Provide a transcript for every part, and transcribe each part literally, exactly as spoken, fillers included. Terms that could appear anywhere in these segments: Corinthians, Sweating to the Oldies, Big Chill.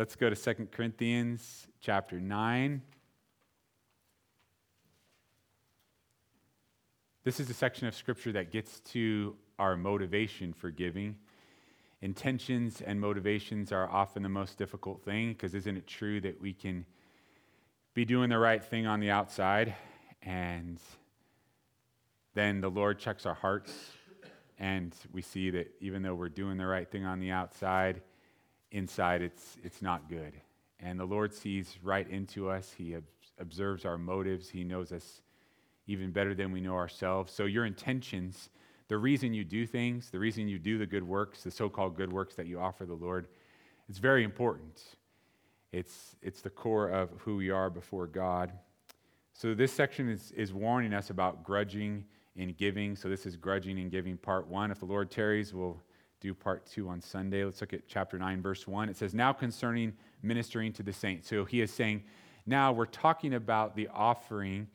Let's go to Second Corinthians chapter nine. This is a section of Scripture that gets to our motivation for giving. Intentions and motivations are often the most difficult thing, because isn't it true that we can be doing the right thing on the outside, and then the Lord checks our hearts, and we see that even though we're doing the right thing on the outside, inside it's it's not good. And the Lord sees right into us. He ob- observes our motives. He knows us even better than we know ourselves. So your intentions, the reason you do things, the reason you do the good works, the so-called good works that you offer the Lord, it's very important. It's it's the core of who we are before God. So this section is, is warning us about grudging and giving. So this is grudging and giving part one. If the Lord tarries, we'll do part two on Sunday. Let's look at chapter nine, verse one. It says, now concerning ministering to the saints. So he is saying, now we're talking about the offering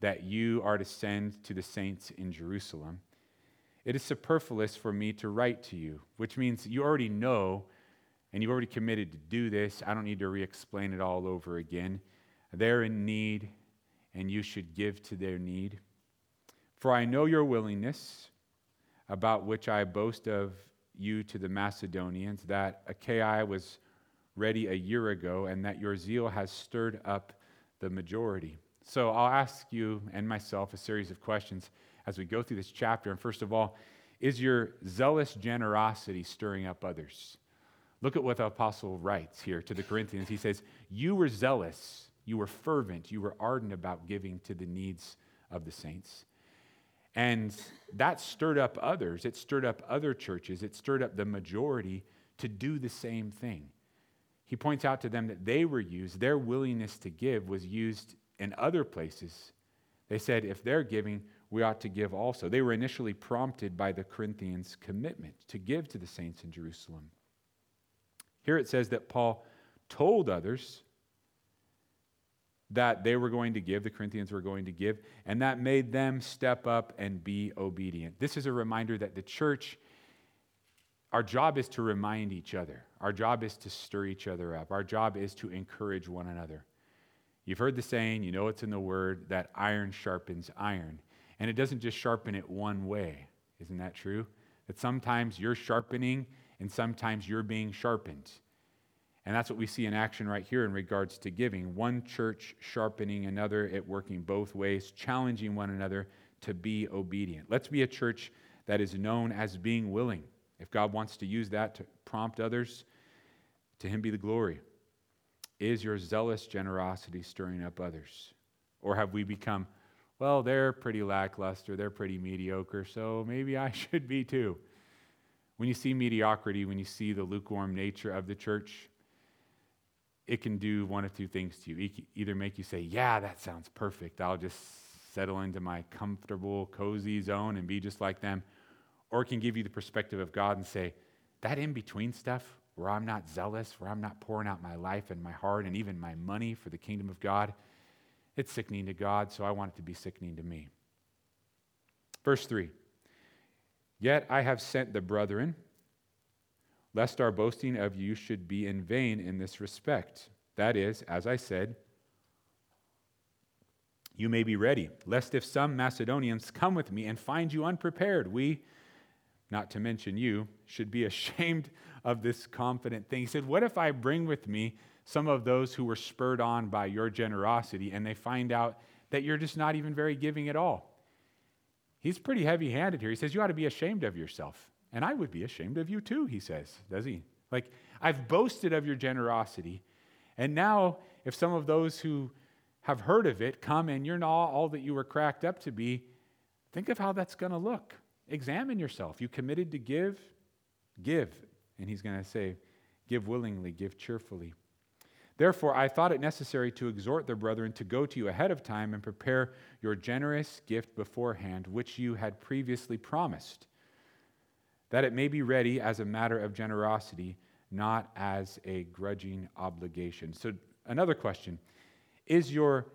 that you are to send to the saints in Jerusalem. It is superfluous for me to write to you, which means you already know and you've already committed to do this. I don't need to re-explain it all over again. They're in need, and you should give to their need. For I know your willingness, about which I boast of you to the Macedonians, that Achaia was ready a year ago, and that your zeal has stirred up the majority. So I'll ask you and myself a series of questions as we go through this chapter. And first of all, is your zealous generosity stirring up others? Look at what the apostle writes here to the Corinthians. He says, you were zealous, you were fervent, you were ardent about giving to the needs of the saints. And that stirred up others. It stirred up other churches. It stirred up the majority to do the same thing. He points out to them that they were used, their willingness to give was used in other places. They said, if they're giving, we ought to give also. They were initially prompted by the Corinthians' commitment to give to the saints in Jerusalem. Here it says that Paul told others that they were going to give, the Corinthians were going to give, and that made them step up and be obedient. This is a reminder that the church, our job is to remind each other. Our job is to stir each other up. Our job is to encourage one another. You've heard the saying, you know it's in the Word, that iron sharpens iron. And it doesn't just sharpen it one way. Isn't that true? That sometimes you're sharpening and sometimes you're being sharpened. And that's what we see in action right here in regards to giving. One church sharpening another, it working both ways, challenging one another to be obedient. Let's be a church that is known as being willing. If God wants to use that to prompt others, to him be the glory. Is your zealous generosity stirring up others? Or have we become, well, they're pretty lackluster, they're pretty mediocre, so maybe I should be too. When you see mediocrity, when you see the lukewarm nature of the church, it can do one of two things to you. It can either make you say, yeah, that sounds perfect, I'll just settle into my comfortable, cozy zone and be just like them, or it can give you the perspective of God and say, that in-between stuff, where I'm not zealous, where I'm not pouring out my life and my heart and even my money for the kingdom of God, it's sickening to God, so I want it to be sickening to me. Verse three, yet I have sent the brethren, lest our boasting of you should be in vain in this respect. That is, as I said, you may be ready, lest if some Macedonians come with me and find you unprepared, we, not to mention you, should be ashamed of this confident thing. He said, what if I bring with me some of those who were spurred on by your generosity and they find out that you're just not even very giving at all? He's pretty heavy-handed here. He says, you ought to be ashamed of yourself. And I would be ashamed of you too, he says, does he? Like, I've boasted of your generosity, and now if some of those who have heard of it come and you're not all that you were cracked up to be, think of how that's going to look. Examine yourself. You committed to give? Give. And he's going to say, give willingly, give cheerfully. Therefore, I thought it necessary to exhort the brethren to go to you ahead of time and prepare your generous gift beforehand, which you had previously promised, that it may be ready as a matter of generosity, not as a grudging obligation. So another question, is your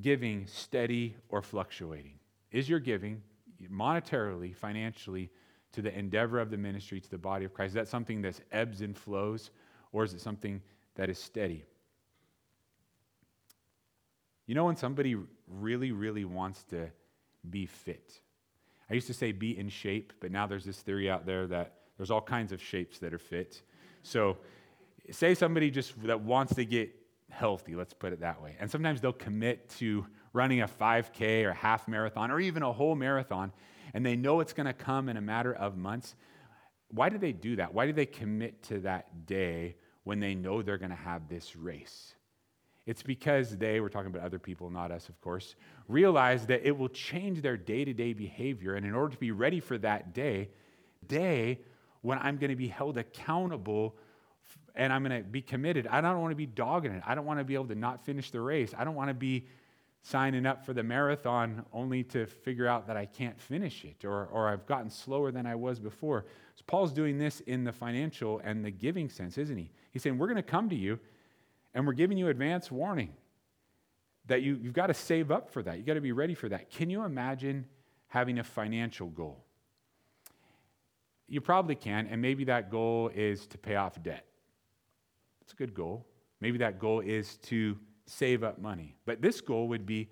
giving steady or fluctuating? Is your giving monetarily, financially, to the endeavor of the ministry, to the body of Christ? Is that something that ebbs and flows, or is it something that is steady. You know when somebody really, really wants to be fit? I used to say be in shape, but now there's this theory out there that there's all kinds of shapes that are fit. So say somebody just that wants to get healthy, let's put it that way. And sometimes they'll commit to running a five K or half marathon or even a whole marathon, and they know it's going to come in a matter of months. Why do they do that? Why do they commit to that day when they know they're going to have this race? It's because they, we're talking about other people, not us, of course, realize that it will change their day-to-day behavior. And in order to be ready for that day, day when I'm going to be held accountable and I'm going to be committed, I don't want to be dogging it. I don't want to be able to not finish the race. I don't want to be signing up for the marathon only to figure out that I can't finish it, or, or I've gotten slower than I was before. So Paul's doing this in the financial and the giving sense, isn't he? He's saying, we're going to come to you, and we're giving you advance warning that you, you've got to save up for that. You've got to be ready for that. Can you imagine having a financial goal? You probably can, and maybe that goal is to pay off debt. It's a good goal. Maybe that goal is to save up money. But this goal would be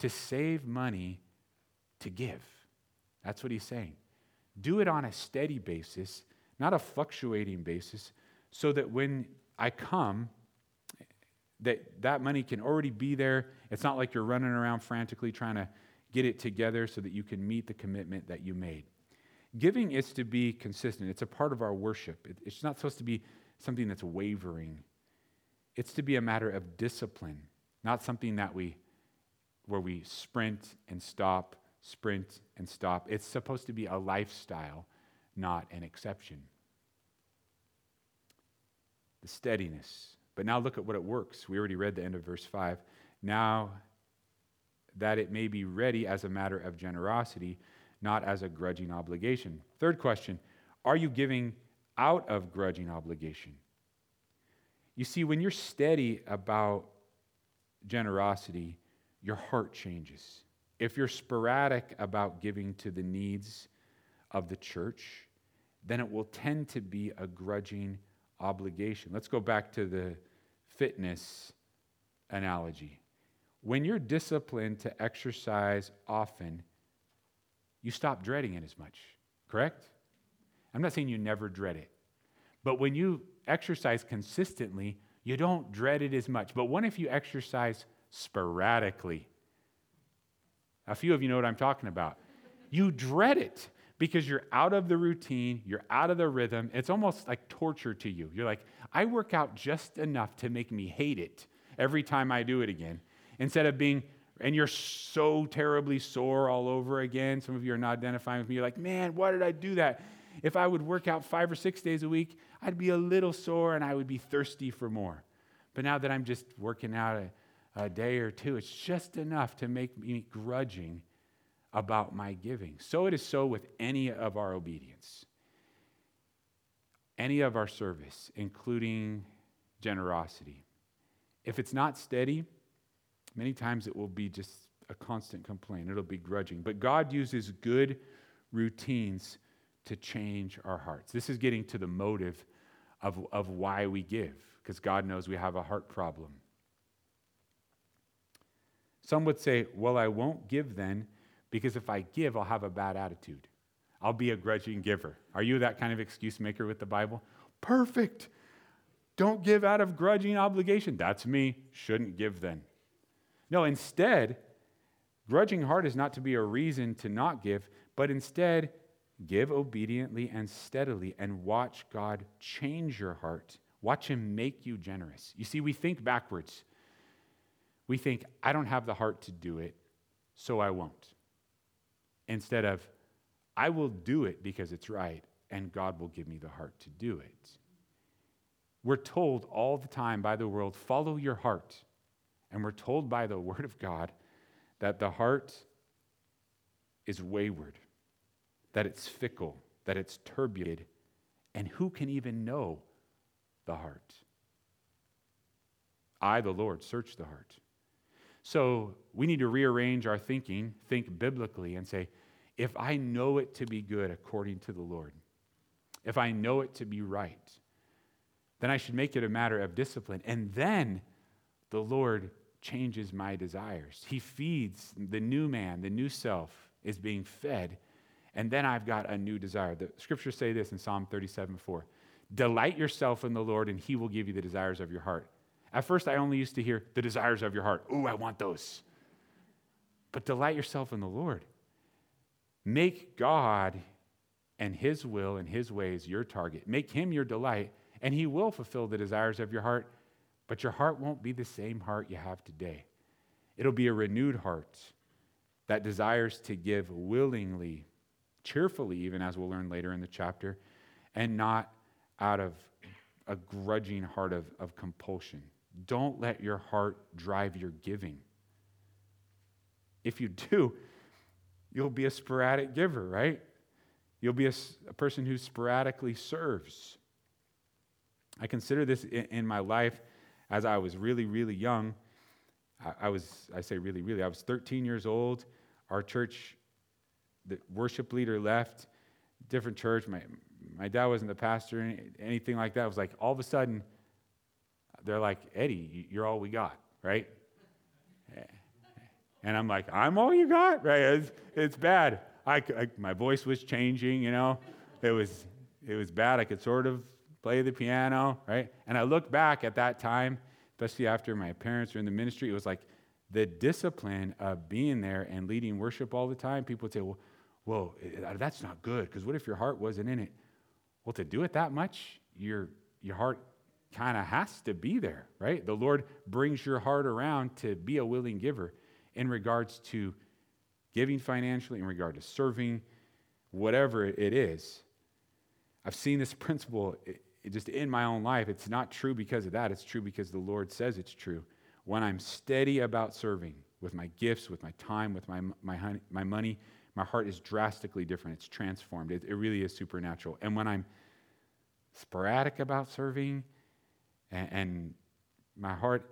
to save money to give. That's what he's saying. Do it on a steady basis, not a fluctuating basis, so that when I come, that that money can already be there. It's not like you're running around frantically trying to get it together so that you can meet the commitment that you made. Giving is to be consistent. It's a part of our worship. It, it's not supposed to be something that's wavering. It's to be a matter of discipline, not something that we, where we sprint and stop, sprint and stop. It's supposed to be a lifestyle, not an exception. The steadiness. But now look at what it works. We already read the end of verse five. Now that it may be ready as a matter of generosity, not as a grudging obligation. Third question, are you giving out of grudging obligation? You see, when you're steady about generosity, your heart changes. If you're sporadic about giving to the needs of the church, then it will tend to be a grudging obligation. Let's go back to the fitness analogy. When you're disciplined to exercise often, you stop dreading it as much, correct? I'm not saying you never dread it, but when you exercise consistently, you don't dread it as much. But what if you exercise sporadically? A few of you know what I'm talking about. You dread it because you're out of the routine, you're out of the rhythm. It's almost like torture to you. You're like, I work out just enough to make me hate it every time I do it again, instead of being, and you're so terribly sore all over again. Some of you are not identifying with me. You're like, man, why did I do that? If I would work out five or six days a week, I'd be a little sore and I would be thirsty for more. But now that I'm just working out a, a day or two, it's just enough to make me grudging about my giving. So it is so with any of our obedience, any of our service, including generosity. If it's not steady, many times it will be just a constant complaint. It'll be grudging. But God uses good routines to change our hearts. This is getting to the motive of, of why we give, because God knows we have a heart problem. Some would say, well, I won't give then, because if I give, I'll have a bad attitude. I'll be a grudging giver. Are you that kind of excuse maker with the Bible? Perfect. Don't give out of grudging obligation. That's me. Shouldn't give then. No, instead, grudging heart is not to be a reason to not give, but instead, give obediently and steadily and watch God change your heart. Watch him make you generous. You see, we think backwards. We think, I don't have the heart to do it, so I won't. Instead of, I will do it because it's right, and God will give me the heart to do it. We're told all the time by the world, follow your heart. And we're told by the Word of God that the heart is wayward, that it's fickle, that it's turbulent, and who can even know the heart? I, the Lord, search the heart. So we need to rearrange our thinking, think biblically, and say, if I know it to be good according to the Lord, if I know it to be right, then I should make it a matter of discipline. And then the Lord changes my desires. He feeds the new man, the new self is being fed. And then I've got a new desire. The scriptures say this in Psalm thirty-seven four. Delight yourself in the Lord and he will give you the desires of your heart. At first, I only used to hear the desires of your heart. Ooh, I want those. But delight yourself in the Lord. Make God and his will and his ways your target. Make him your delight, and he will fulfill the desires of your heart, but your heart won't be the same heart you have today. It'll be a renewed heart that desires to give willingly, cheerfully, even as we'll learn later in the chapter, and not out of a grudging heart of, of compulsion. Don't let your heart drive your giving. If you do, you'll be a sporadic giver, right? You'll be a, a person who sporadically serves. I consider this in, in my life as I was really, really young. I, I was, I say really, really, I was thirteen years old. Our church, the worship leader left, different church. My my dad wasn't the pastor or anything like that. It was like all of a sudden, they're like, Eddie, you're all we got, right? And I'm like, I'm all you got, right? It's, it's bad. I, I, my voice was changing, you know. It was it was bad. I could sort of play the piano, right? And I look back at that time, especially after my parents were in the ministry, it was like the discipline of being there and leading worship all the time. People would say, well, whoa, that's not good, because what if your heart wasn't in it? Well, to do it that much, your your heart kind of has to be there, right? The Lord brings your heart around to be a willing giver in regards to giving financially, in regard to serving, whatever it is. I've seen this principle it, it just in my own life. It's not true because of that. It's true because the Lord says it's true. When I'm steady about serving with my gifts, with my time, with my my, honey, my money, my heart is drastically different. It's transformed. It, it really is supernatural. And when I'm sporadic about serving and, and my heart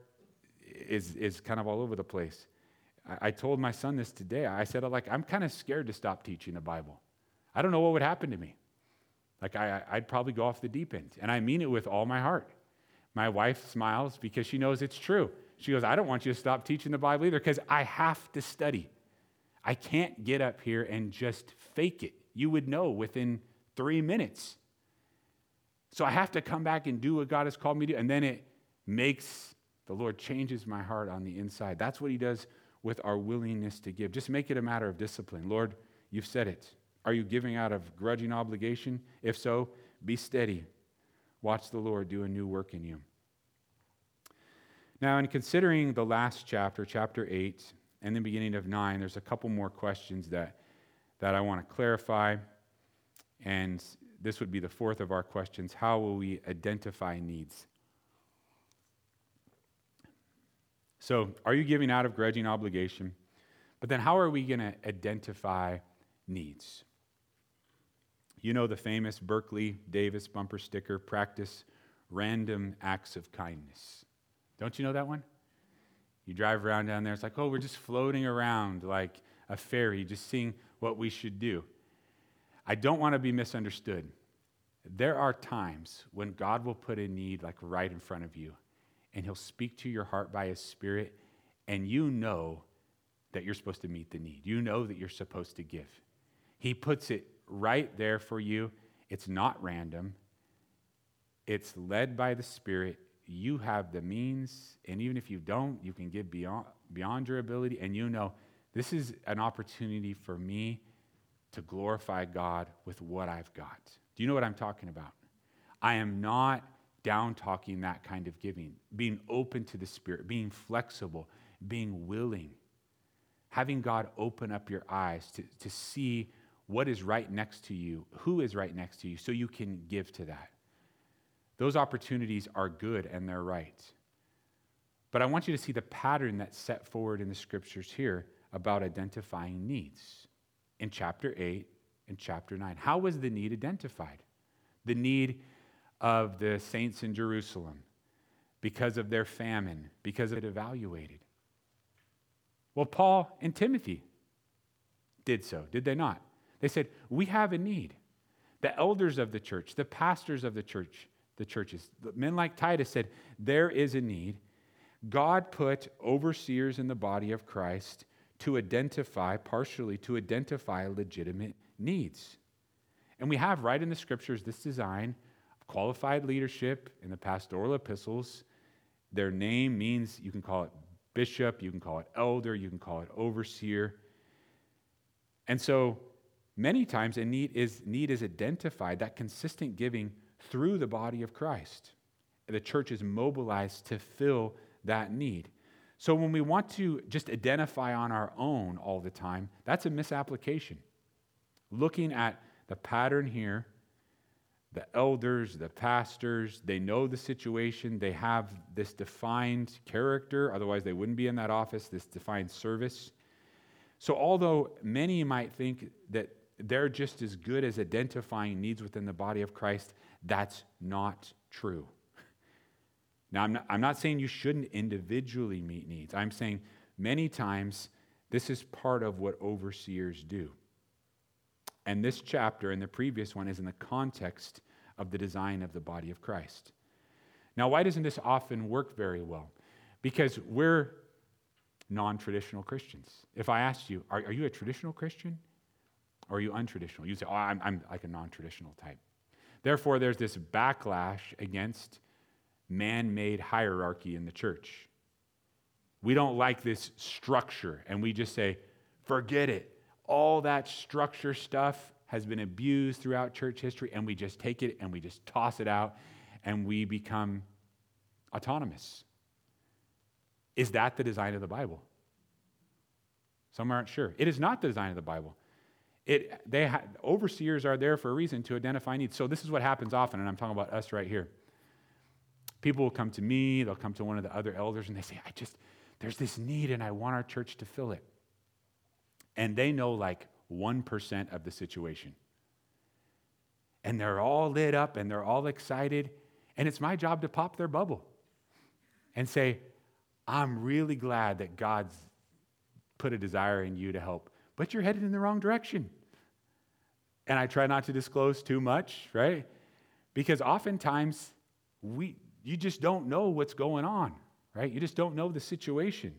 is is kind of all over the place, I told my son this today. I said, like, I'm kind of scared to stop teaching the Bible. I don't know what would happen to me. Like, I, I'd probably go off the deep end. And I mean it with all my heart. My wife smiles because she knows it's true. She goes, I don't want you to stop teaching the Bible either, because I have to study. I can't get up here and just fake it. You would know within three minutes. So I have to come back and do what God has called me to. And then it makes, the Lord changes my heart on the inside. That's what he does with our willingness to give. Just make it a matter of discipline. Lord, you've said it. Are you giving out of grudging obligation? If so, be steady. Watch the Lord do a new work in you. Now, in considering the last chapter, chapter eight, and the beginning of nine, there's a couple more questions that, that I want to clarify. And this would be the fourth of our questions. How will we identify needs? So, are you giving out of grudging obligation? But then how are we going to identify needs? You know the famous Berkeley Davis bumper sticker, practice random acts of kindness. Don't you know that one? You drive around down there, it's like, oh, we're just floating around like a fairy, just seeing what we should do. I don't want to be misunderstood. There are times when God will put a need like right in front of you, and he'll speak to your heart by his Spirit, and you know that you're supposed to meet the need. You know that you're supposed to give. He puts it right there for you. It's not random. It's led by the Spirit. You have the means, and even if you don't, you can give beyond, beyond your ability, and you know this is an opportunity for me to glorify God with what I've got. Do you know what I'm talking about? I am not down-talking that kind of giving, being open to the Spirit, being flexible, being willing, having God open up your eyes to, to see what is right next to you, who is right next to you, so you can give to that. Those opportunities are good and they're right. But I want you to see the pattern that's set forward in the scriptures here about identifying needs in chapter eight and chapter nine. How was the need identified? The need of the saints in Jerusalem, because of their famine, because it evaluated. Well, Paul and Timothy did so, did they not? They said, we have a need. The elders of the church, the pastors of the church, the churches. Men like Titus said, there is a need. God put overseers in the body of Christ to identify, partially to identify legitimate needs. And we have right in the scriptures this design of qualified leadership in the pastoral epistles. Their name means, you can call it bishop, you can call it elder, you can call it overseer. And so many times a need is, need is identified, that consistent giving through the body of Christ. The church is mobilized to fill that need. So when we want to just identify on our own all the time, that's a misapplication. Looking at the pattern here, the elders, the pastors, they know the situation. They have this defined character. Otherwise, they wouldn't be in that office, this defined service. So although many might think that they're just as good as identifying needs within the body of Christ, that's not true. Now, I'm not, I'm not saying you shouldn't individually meet needs. I'm saying many times this is part of what overseers do. And this chapter and the previous one is in the context of the design of the body of Christ. Now, why doesn't this often work very well? Because we're non-traditional Christians. If I asked you, are, are you a traditional Christian or are you untraditional? You'd say, oh, I'm, I'm like a non-traditional type. Therefore, there's this backlash against man-made hierarchy in the church. We don't like this structure, and we just say, forget it. All that structure stuff has been abused throughout church history, and we just take it and we just toss it out, and we become autonomous. Is that the design of the Bible? Some aren't sure. It is not the design of the Bible. It, they ha- overseers are there for a reason, to identify needs. So this is what happens often, and I'm talking about us right here. People will come to me, they'll come to one of the other elders, and they say, I just, there's this need, and I want our church to fill it. And they know like one percent of the situation. And they're all lit up, and they're all excited, and it's my job to pop their bubble and say, I'm really glad that God's put a desire in you to help, but you're headed in the wrong direction. And I try not to disclose too much, right? Because oftentimes, We, you just don't know what's going on, right? You just don't know the situation.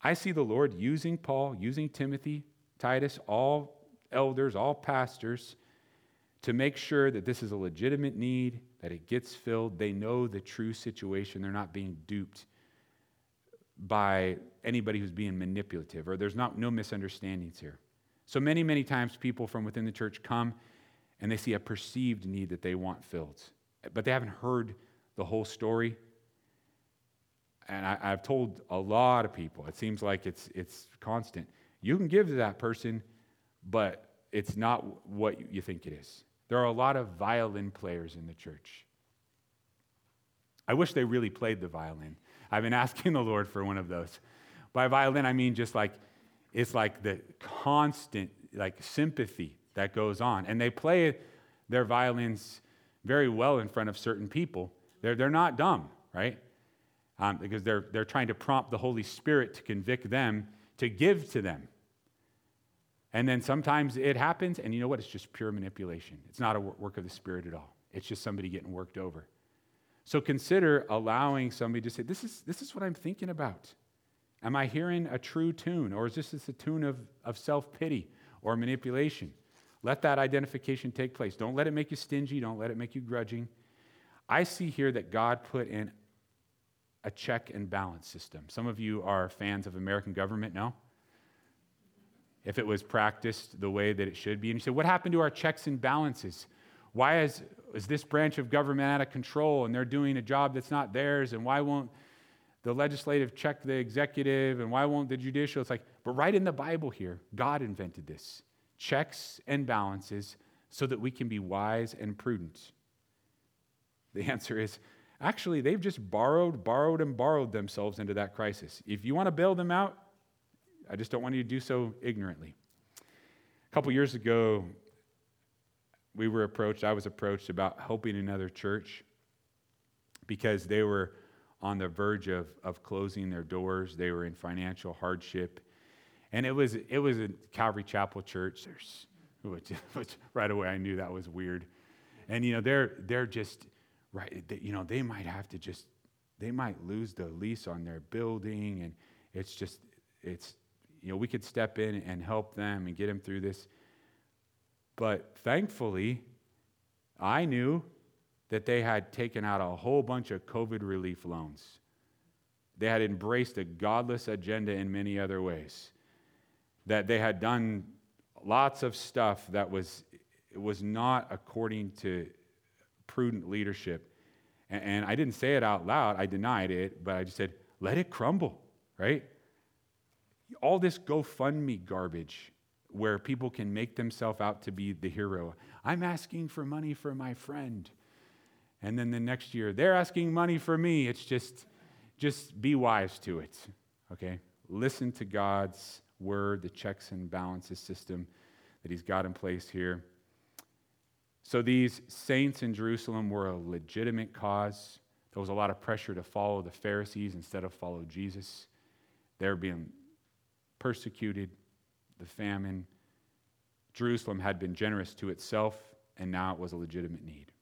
I see the Lord using Paul, using Timothy, Titus, all elders, all pastors, to make sure that this is a legitimate need, that it gets filled. They know the true situation. They're not being duped by anybody who's being manipulative, or there's not no misunderstandings here. So many, many times people from within the church come and they see a perceived need that they want filled, but they haven't heard the whole story. And I, I've told a lot of people, it seems like it's it's constant. You can give to that person, but it's not what you think it is. There are a lot of violin players in the church. I wish they really played the violin. I've been asking the Lord for one of those. By violin, I mean just like, it's like the constant like sympathy that goes on. And they play their violins very well in front of certain people. They're, they're not dumb, right? Um, because they're, they're trying to prompt the Holy Spirit to convict them, to give to them. And then sometimes it happens, and you know what? It's just pure manipulation. It's not a work of the Spirit at all. It's just somebody getting worked over. So consider allowing somebody to say, this is, this is what I'm thinking about. Am I hearing a true tune, or is this just a tune of, of self-pity or manipulation? Let that identification take place. Don't let it make you stingy. Don't let it make you grudging. I see here that God put in a check and balance system. Some of you are fans of American government, no? If it was practiced the way that it should be. And you say, what happened to our checks and balances? Why is, is this branch of government out of control and they're doing a job that's not theirs? And why won't the legislative check the executive? And why won't the judicial? It's like, but right in the Bible here, God invented this. Checks and balances so that we can be wise and prudent. The answer is, actually, they've just borrowed, borrowed, and borrowed themselves into that crisis. If you want to bail them out, I just don't want you to do so ignorantly. A couple years ago, we were approached, I was approached about helping another church because they were on the verge of, of closing their doors. They were in financial hardship. And it was it was a Calvary Chapel church, which, which right away I knew that was weird. And you know, they're they're just right, you know, they might have to just, they might lose the lease on their building, and it's just, it's, you know, we could step in and help them and get them through this. But thankfully, I knew that they had taken out a whole bunch of COVID relief loans. They had embraced a godless agenda in many other ways, that they had done lots of stuff that was was not according to prudent leadership. And, and I didn't say it out loud. I denied it, but I just said, let it crumble, right? All this GoFundMe garbage where people can make themselves out to be the hero. I'm asking for money for my friend. And then the next year, they're asking money for me. It's just, just be wise to it, okay? Listen to God's word, the checks and balances system that he's got in place here. So these saints in Jerusalem were a legitimate cause. There was a lot of pressure to follow the Pharisees instead of follow Jesus. They're being persecuted, the famine. Jerusalem had been generous to itself, and now it was a legitimate need.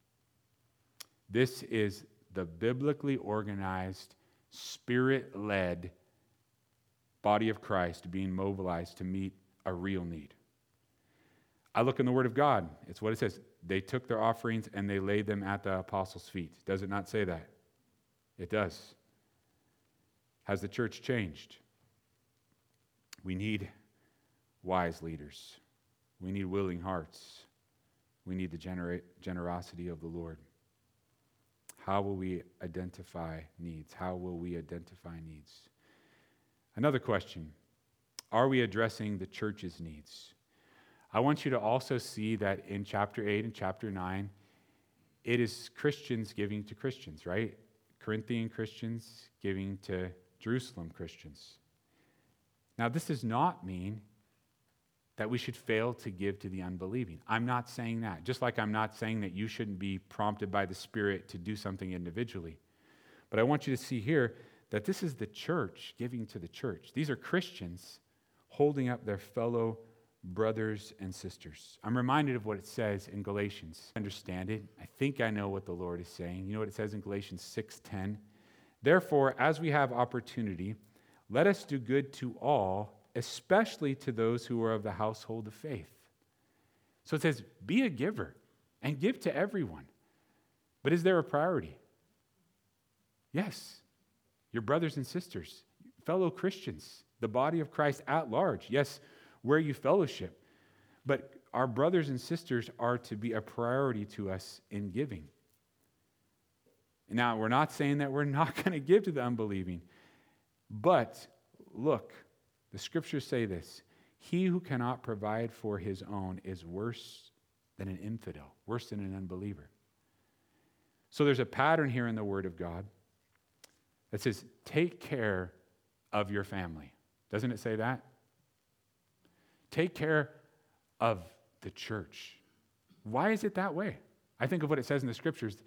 This is the biblically organized, spirit-led body of Christ being mobilized to meet a real need. I look in the Word of God. It's what it says. They took their offerings and they laid them at the apostles' feet. Does it not say that? It does. Has the church changed? We need wise leaders. We need willing hearts. We need the gener- generosity of the Lord. How will we identify needs? How will we identify needs? Another question, are we addressing the church's needs? I want you to also see that in chapter eight and chapter nine, it is Christians giving to Christians, right? Corinthian Christians giving to Jerusalem Christians. Now, this does not mean that we should fail to give to the unbelieving. I'm not saying that. Just like I'm not saying that you shouldn't be prompted by the Spirit to do something individually. But I want you to see here that this is the church giving to the church. These are Christians holding up their fellow brothers and sisters. I'm reminded of what it says in Galatians. I understand it. I think I know what the Lord is saying. You know what it says in Galatians six ten? Therefore, as we have opportunity, let us do good to all, especially to those who are of the household of faith. So it says, be a giver and give to everyone. But is there a priority? Yes. Your brothers and sisters, fellow Christians, the body of Christ at large. Yes, where you fellowship. But our brothers and sisters are to be a priority to us in giving. Now, we're not saying that we're not going to give to the unbelieving. But look, the scriptures say this, he who cannot provide for his own is worse than an infidel, worse than an unbeliever. So there's a pattern here in the Word of God that says, take care of your family. Doesn't it say that? Take care of the church. Why is it that way? I think of what it says in the scriptures,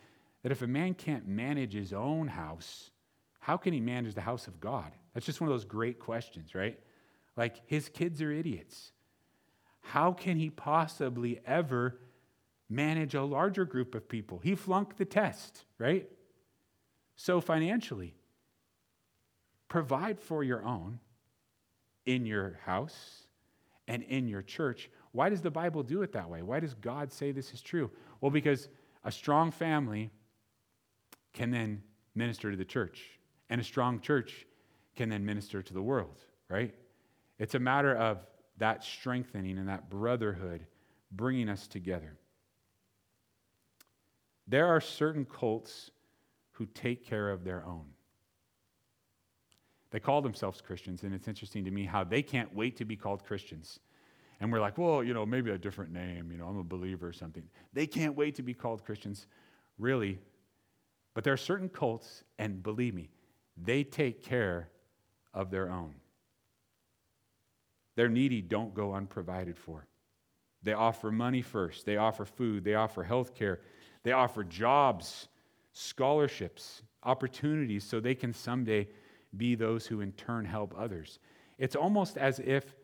that if a man can't manage his own house, how can he manage the house of God? That's just one of those great questions, right? Like, his kids are idiots. How can he possibly ever manage a larger group of people? He flunked the test, right? So financially, provide for your own in your house and in your church. Why does the Bible do it that way? Why does God say this is true? Well, because a strong family can then minister to the church, and a strong church can then minister to the world, right? It's a matter of that strengthening and that brotherhood bringing us together. There are certain cults who take care of their own. They call themselves Christians, and it's interesting to me how they can't wait to be called Christians. And we're like, well, you know, maybe a different name, you know, I'm a believer or something. They can't wait to be called Christians, really. But there are certain cults, and believe me, they take care of their own. Their needy don't go unprovided for. They offer money first. They offer food. They offer health care. They offer jobs, scholarships, opportunities, so they can someday be those who in turn help others. It's almost as if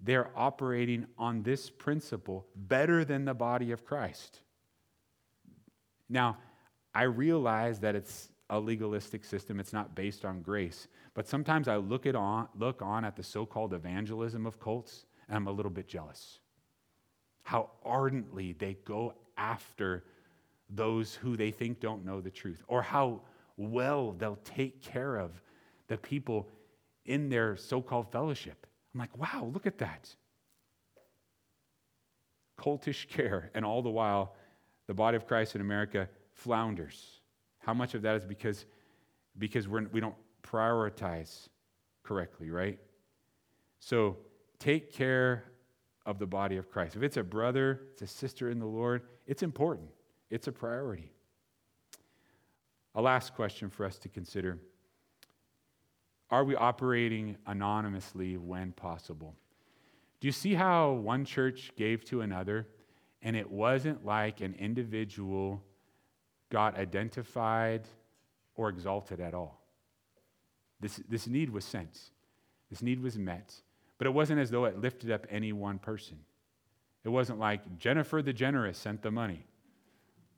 they're operating on this principle better than the body of Christ. Now, I realize that it's a legalistic system. It's not based on grace. But sometimes I look it on, look on at the so-called evangelism of cults, and I'm a little bit jealous. How ardently they go after those who they think don't know the truth, or how well they'll take care of the people in their so-called fellowship. I'm like, wow, look at that. Cultish care, and all the while, the body of Christ in America flounders. How much of that is because, because we're, we don't prioritize correctly, right? So take care of the body of Christ. If it's a brother, it's a sister in the Lord, it's important. It's a priority. A last question for us to consider. Are we operating anonymously when possible? Do you see how one church gave to another, and it wasn't like an individual got identified or exalted at all? This, this need was sensed. This need was met. But it wasn't as though it lifted up any one person. It wasn't like Jennifer the Generous sent the money,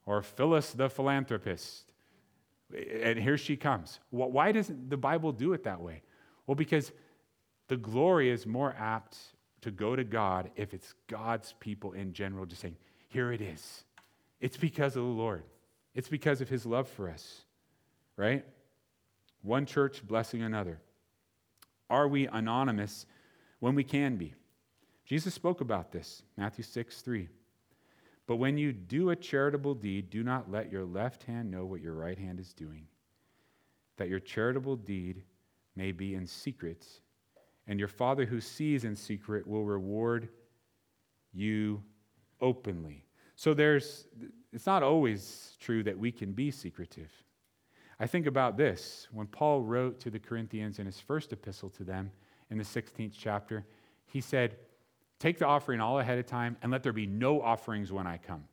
or Phyllis the Philanthropist, and here she comes. Why doesn't the Bible do it that way? Well, because the glory is more apt to go to God if it's God's people in general just saying, here it is. It's because of the Lord. It's because of his love for us, right? One church blessing another. Are we anonymous when we can be? Jesus spoke about this, Matthew six three. But when you do a charitable deed, do not let your left hand know what your right hand is doing, that your charitable deed may be in secret, and your Father who sees in secret will reward you openly. So there's, it's not always true that we can be secretive. I think about this. When Paul wrote to the Corinthians in his first epistle to them in the sixteenth chapter, he said, take the offering all ahead of time, and let there be no offerings when I come.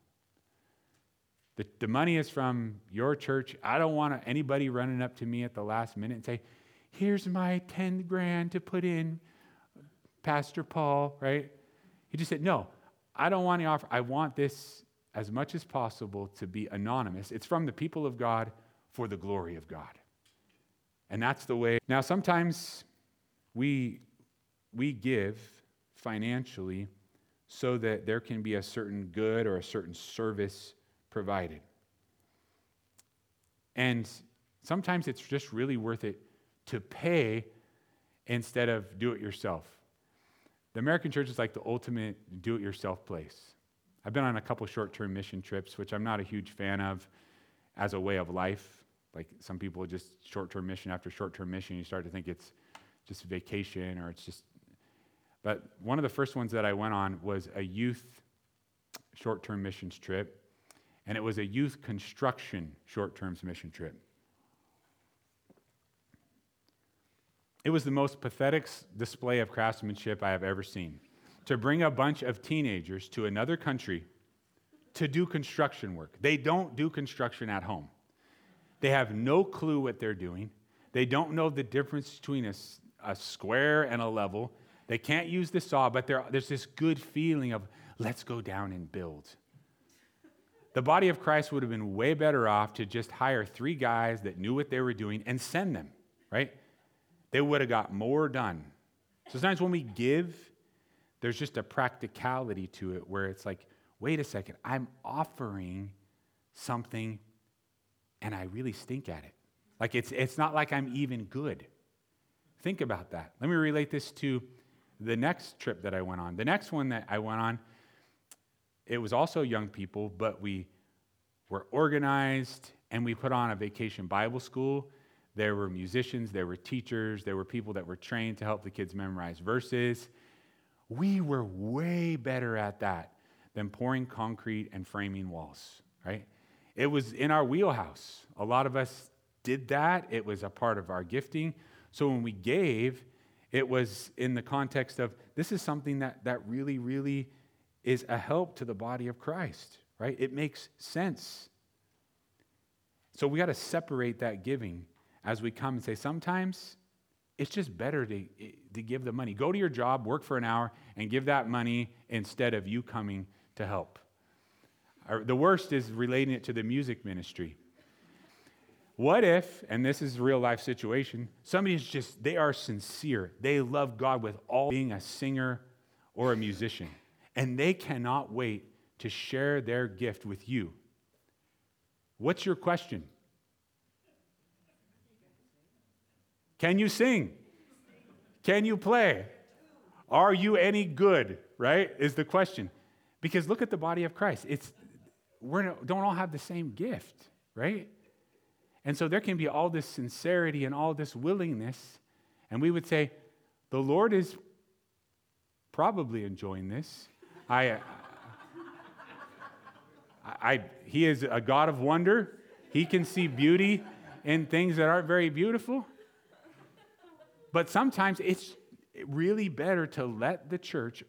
The, the money is from your church. I don't want anybody running up to me at the last minute and say, here's my ten grand to put in, Pastor Paul, right? He just said, no, I don't want any offer. I want this as much as possible to be anonymous. It's from the people of God for the glory of God. And that's the way. Now, sometimes we we give financially so that there can be a certain good or a certain service provided. And sometimes it's just really worth it to pay instead of do it yourself. The American church is like the ultimate do-it-yourself place. I've been on a couple short-term mission trips, which I'm not a huge fan of as a way of life. Like some people just short-term mission after short-term mission, you start to think it's just vacation or it's just. But one of the first ones that I went on was a youth short-term missions trip, and it was a youth construction short-term mission trip. It was the most pathetic display of craftsmanship I have ever seen. To bring a bunch of teenagers to another country to do construction work. They don't do construction at home. They have no clue what they're doing. They don't know the difference between a, a square and a level. They can't use the saw, but there, there's this good feeling of, let's go down and build. The body of Christ would have been way better off to just hire three guys that knew what they were doing and send them, right? They would have got more done. So sometimes when we give, there's just a practicality to it where it's like, wait a second, I'm offering something and I really stink at it. Like it's it's not like I'm even good. Think about that. Let me relate this to the next trip that I went on. The next one that I went on, it was also young people, but we were organized and we put on a vacation Bible school. There were musicians, there were teachers, there were people that were trained to help the kids memorize verses. We were way better at that than pouring concrete and framing walls, right? It was in our wheelhouse. A lot of us did that. It was a part of our gifting. So when we gave, it was in the context of this is something that, that really, really is a help to the body of Christ, right? It makes sense. So we got to separate that giving as we come and say, sometimes it's just better to, to give the money. Go to your job, work for an hour, and give that money instead of you coming to help. The worst is relating it to the music ministry. What if, and this is a real life situation, somebody's just, they are sincere. They love God with all, being a singer or a musician, and they cannot wait to share their gift with you. What's your question? Can you sing? Can you play? Are you any good, right, is the question. Because look at the body of Christ. It's we don't all have the same gift, right? And so there can be all this sincerity and all this willingness, and we would say, the Lord is probably enjoying this. I, I, He is a God of wonder. He can see beauty in things that aren't very beautiful. But sometimes it's really better to let the church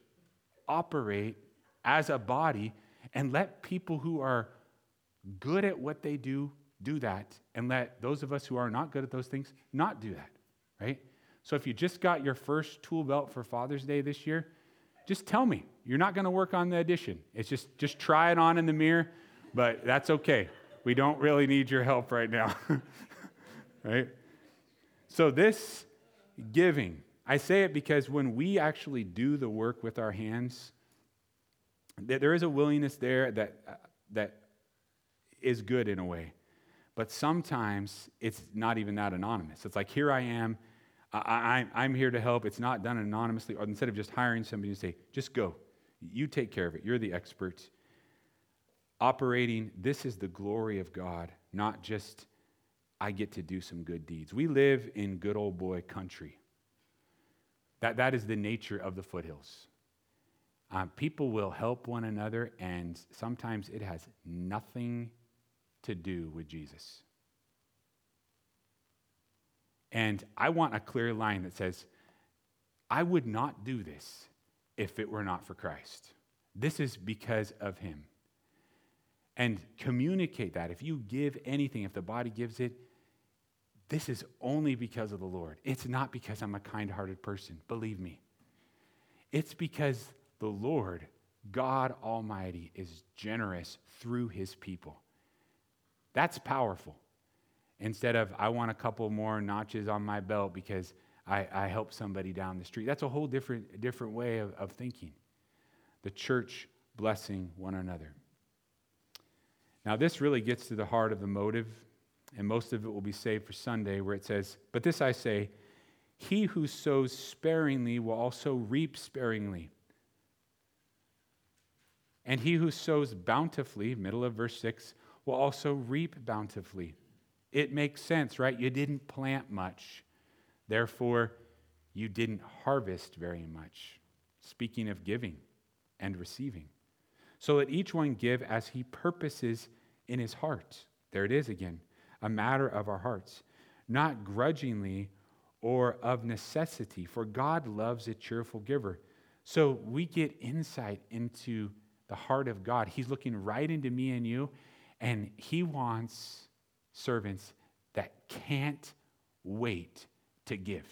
operate as a body and let people who are good at what they do, do that, and let those of us who are not good at those things not do that, right? So if you just got your first tool belt for Father's Day this year, just tell me. You're not going to work on the addition. It's just, just try it on in the mirror, but that's okay. We don't really need your help right now, right? So this giving, I say it because when we actually do the work with our hands, there is a willingness there that uh, that is good in a way. But sometimes it's not even that anonymous. It's like, here I am. I, I, I'm here to help. It's not done anonymously. Or instead of just hiring somebody to say, just go. You take care of it. You're the expert. Operating, this is the glory of God, not just I get to do some good deeds. We live in good old boy country. That That is the nature of the foothills. Um, people will help one another, and sometimes it has nothing to do with Jesus. And I want a clear line that says, I would not do this if it were not for Christ. This is because of him. And communicate that. If you give anything, if the body gives it, this is only because of the Lord. It's not because I'm a kind-hearted person, believe me. It's because the Lord, God Almighty, is generous through his people. That's powerful. Instead of, I want a couple more notches on my belt because I, I helped somebody down the street. That's a whole different, different way of, of thinking. The church blessing one another. Now, this really gets to the heart of the motive, and most of it will be saved for Sunday, where it says, but this I say, he who sows sparingly will also reap sparingly. And he who sows bountifully, middle of verse six, will also reap bountifully. It makes sense, right? You didn't plant much. Therefore, you didn't harvest very much. Speaking of giving and receiving. So let each one give as he purposes in his heart. There it is again, a matter of our hearts. Not grudgingly or of necessity, for God loves a cheerful giver. So we get insight into the heart of God. He's looking right into me and you, and he wants servants that can't wait to give.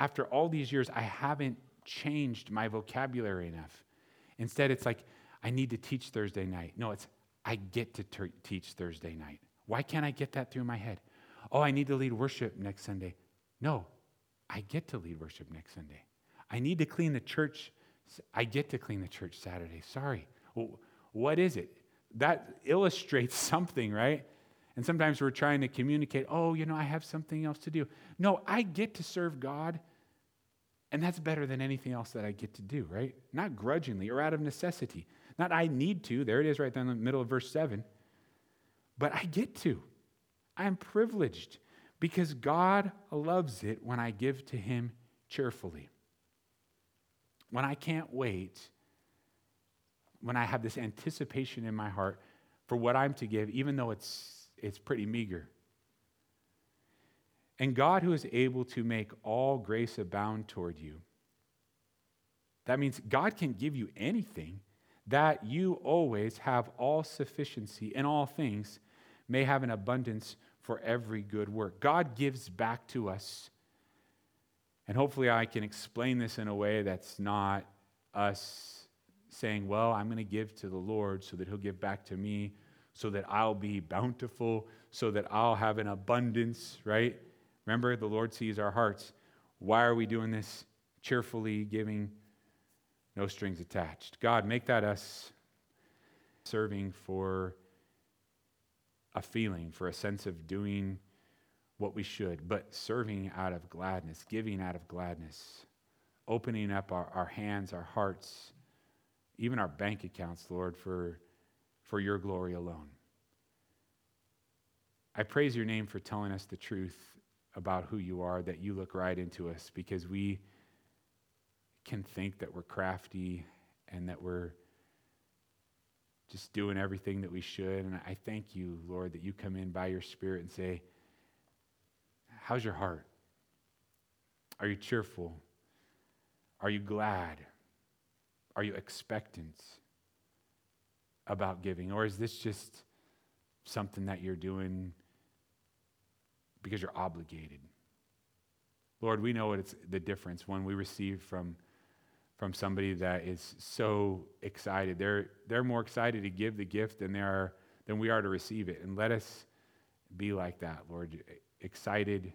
After all these years, I haven't changed my vocabulary enough. Instead, it's like, I need to teach Thursday night. No, it's, I get to ter- teach Thursday night. Why can't I get that through my head? Oh, I need to lead worship next Sunday. No, I get to lead worship next Sunday. I need to clean the church I get to clean the church Saturday. Sorry. Well, what is it? That illustrates something, right? And sometimes we're trying to communicate, oh, you know, I have something else to do. No, I get to serve God, and that's better than anything else that I get to do, right? Not grudgingly or out of necessity. Not I need to. There it is right there in the middle of verse seven. But I get to. I am privileged because God loves it when I give to him cheerfully. When I can't wait, when I have this anticipation in my heart for what I'm to give, even though it's it's pretty meager. And God, who is able to make all grace abound toward you, that means God can give you anything, that you always have all sufficiency in all things, may have an abundance for every good work. God gives back to us. And hopefully I can explain this in a way that's not us saying, well, I'm going to give to the Lord so that he'll give back to me so that I'll be bountiful, so that I'll have an abundance, right? Remember, the Lord sees our hearts. Why are we doing this? Cheerfully giving, no strings attached. God, make that us serving for a feeling, for a sense of doing what we should, but serving out of gladness, giving out of gladness, opening up our, our hands, our hearts, even our bank accounts, Lord, for, for your glory alone. I praise your name for telling us the truth about who you are, that you look right into us, because we can think that we're crafty and that we're just doing everything that we should. And I thank you, Lord, that you come in by your Spirit and say, how's your heart? Are you cheerful? Are you glad? Are you expectant about giving? Or is this just something that you're doing because you're obligated? Lord, we know it's the difference when we receive from from somebody that is so excited. They're they're more excited to give the gift than they are than we are to receive it. And let us be like that, Lord, excited,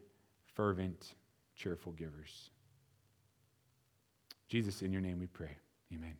fervent, cheerful givers. Jesus, in your name we pray. Amen.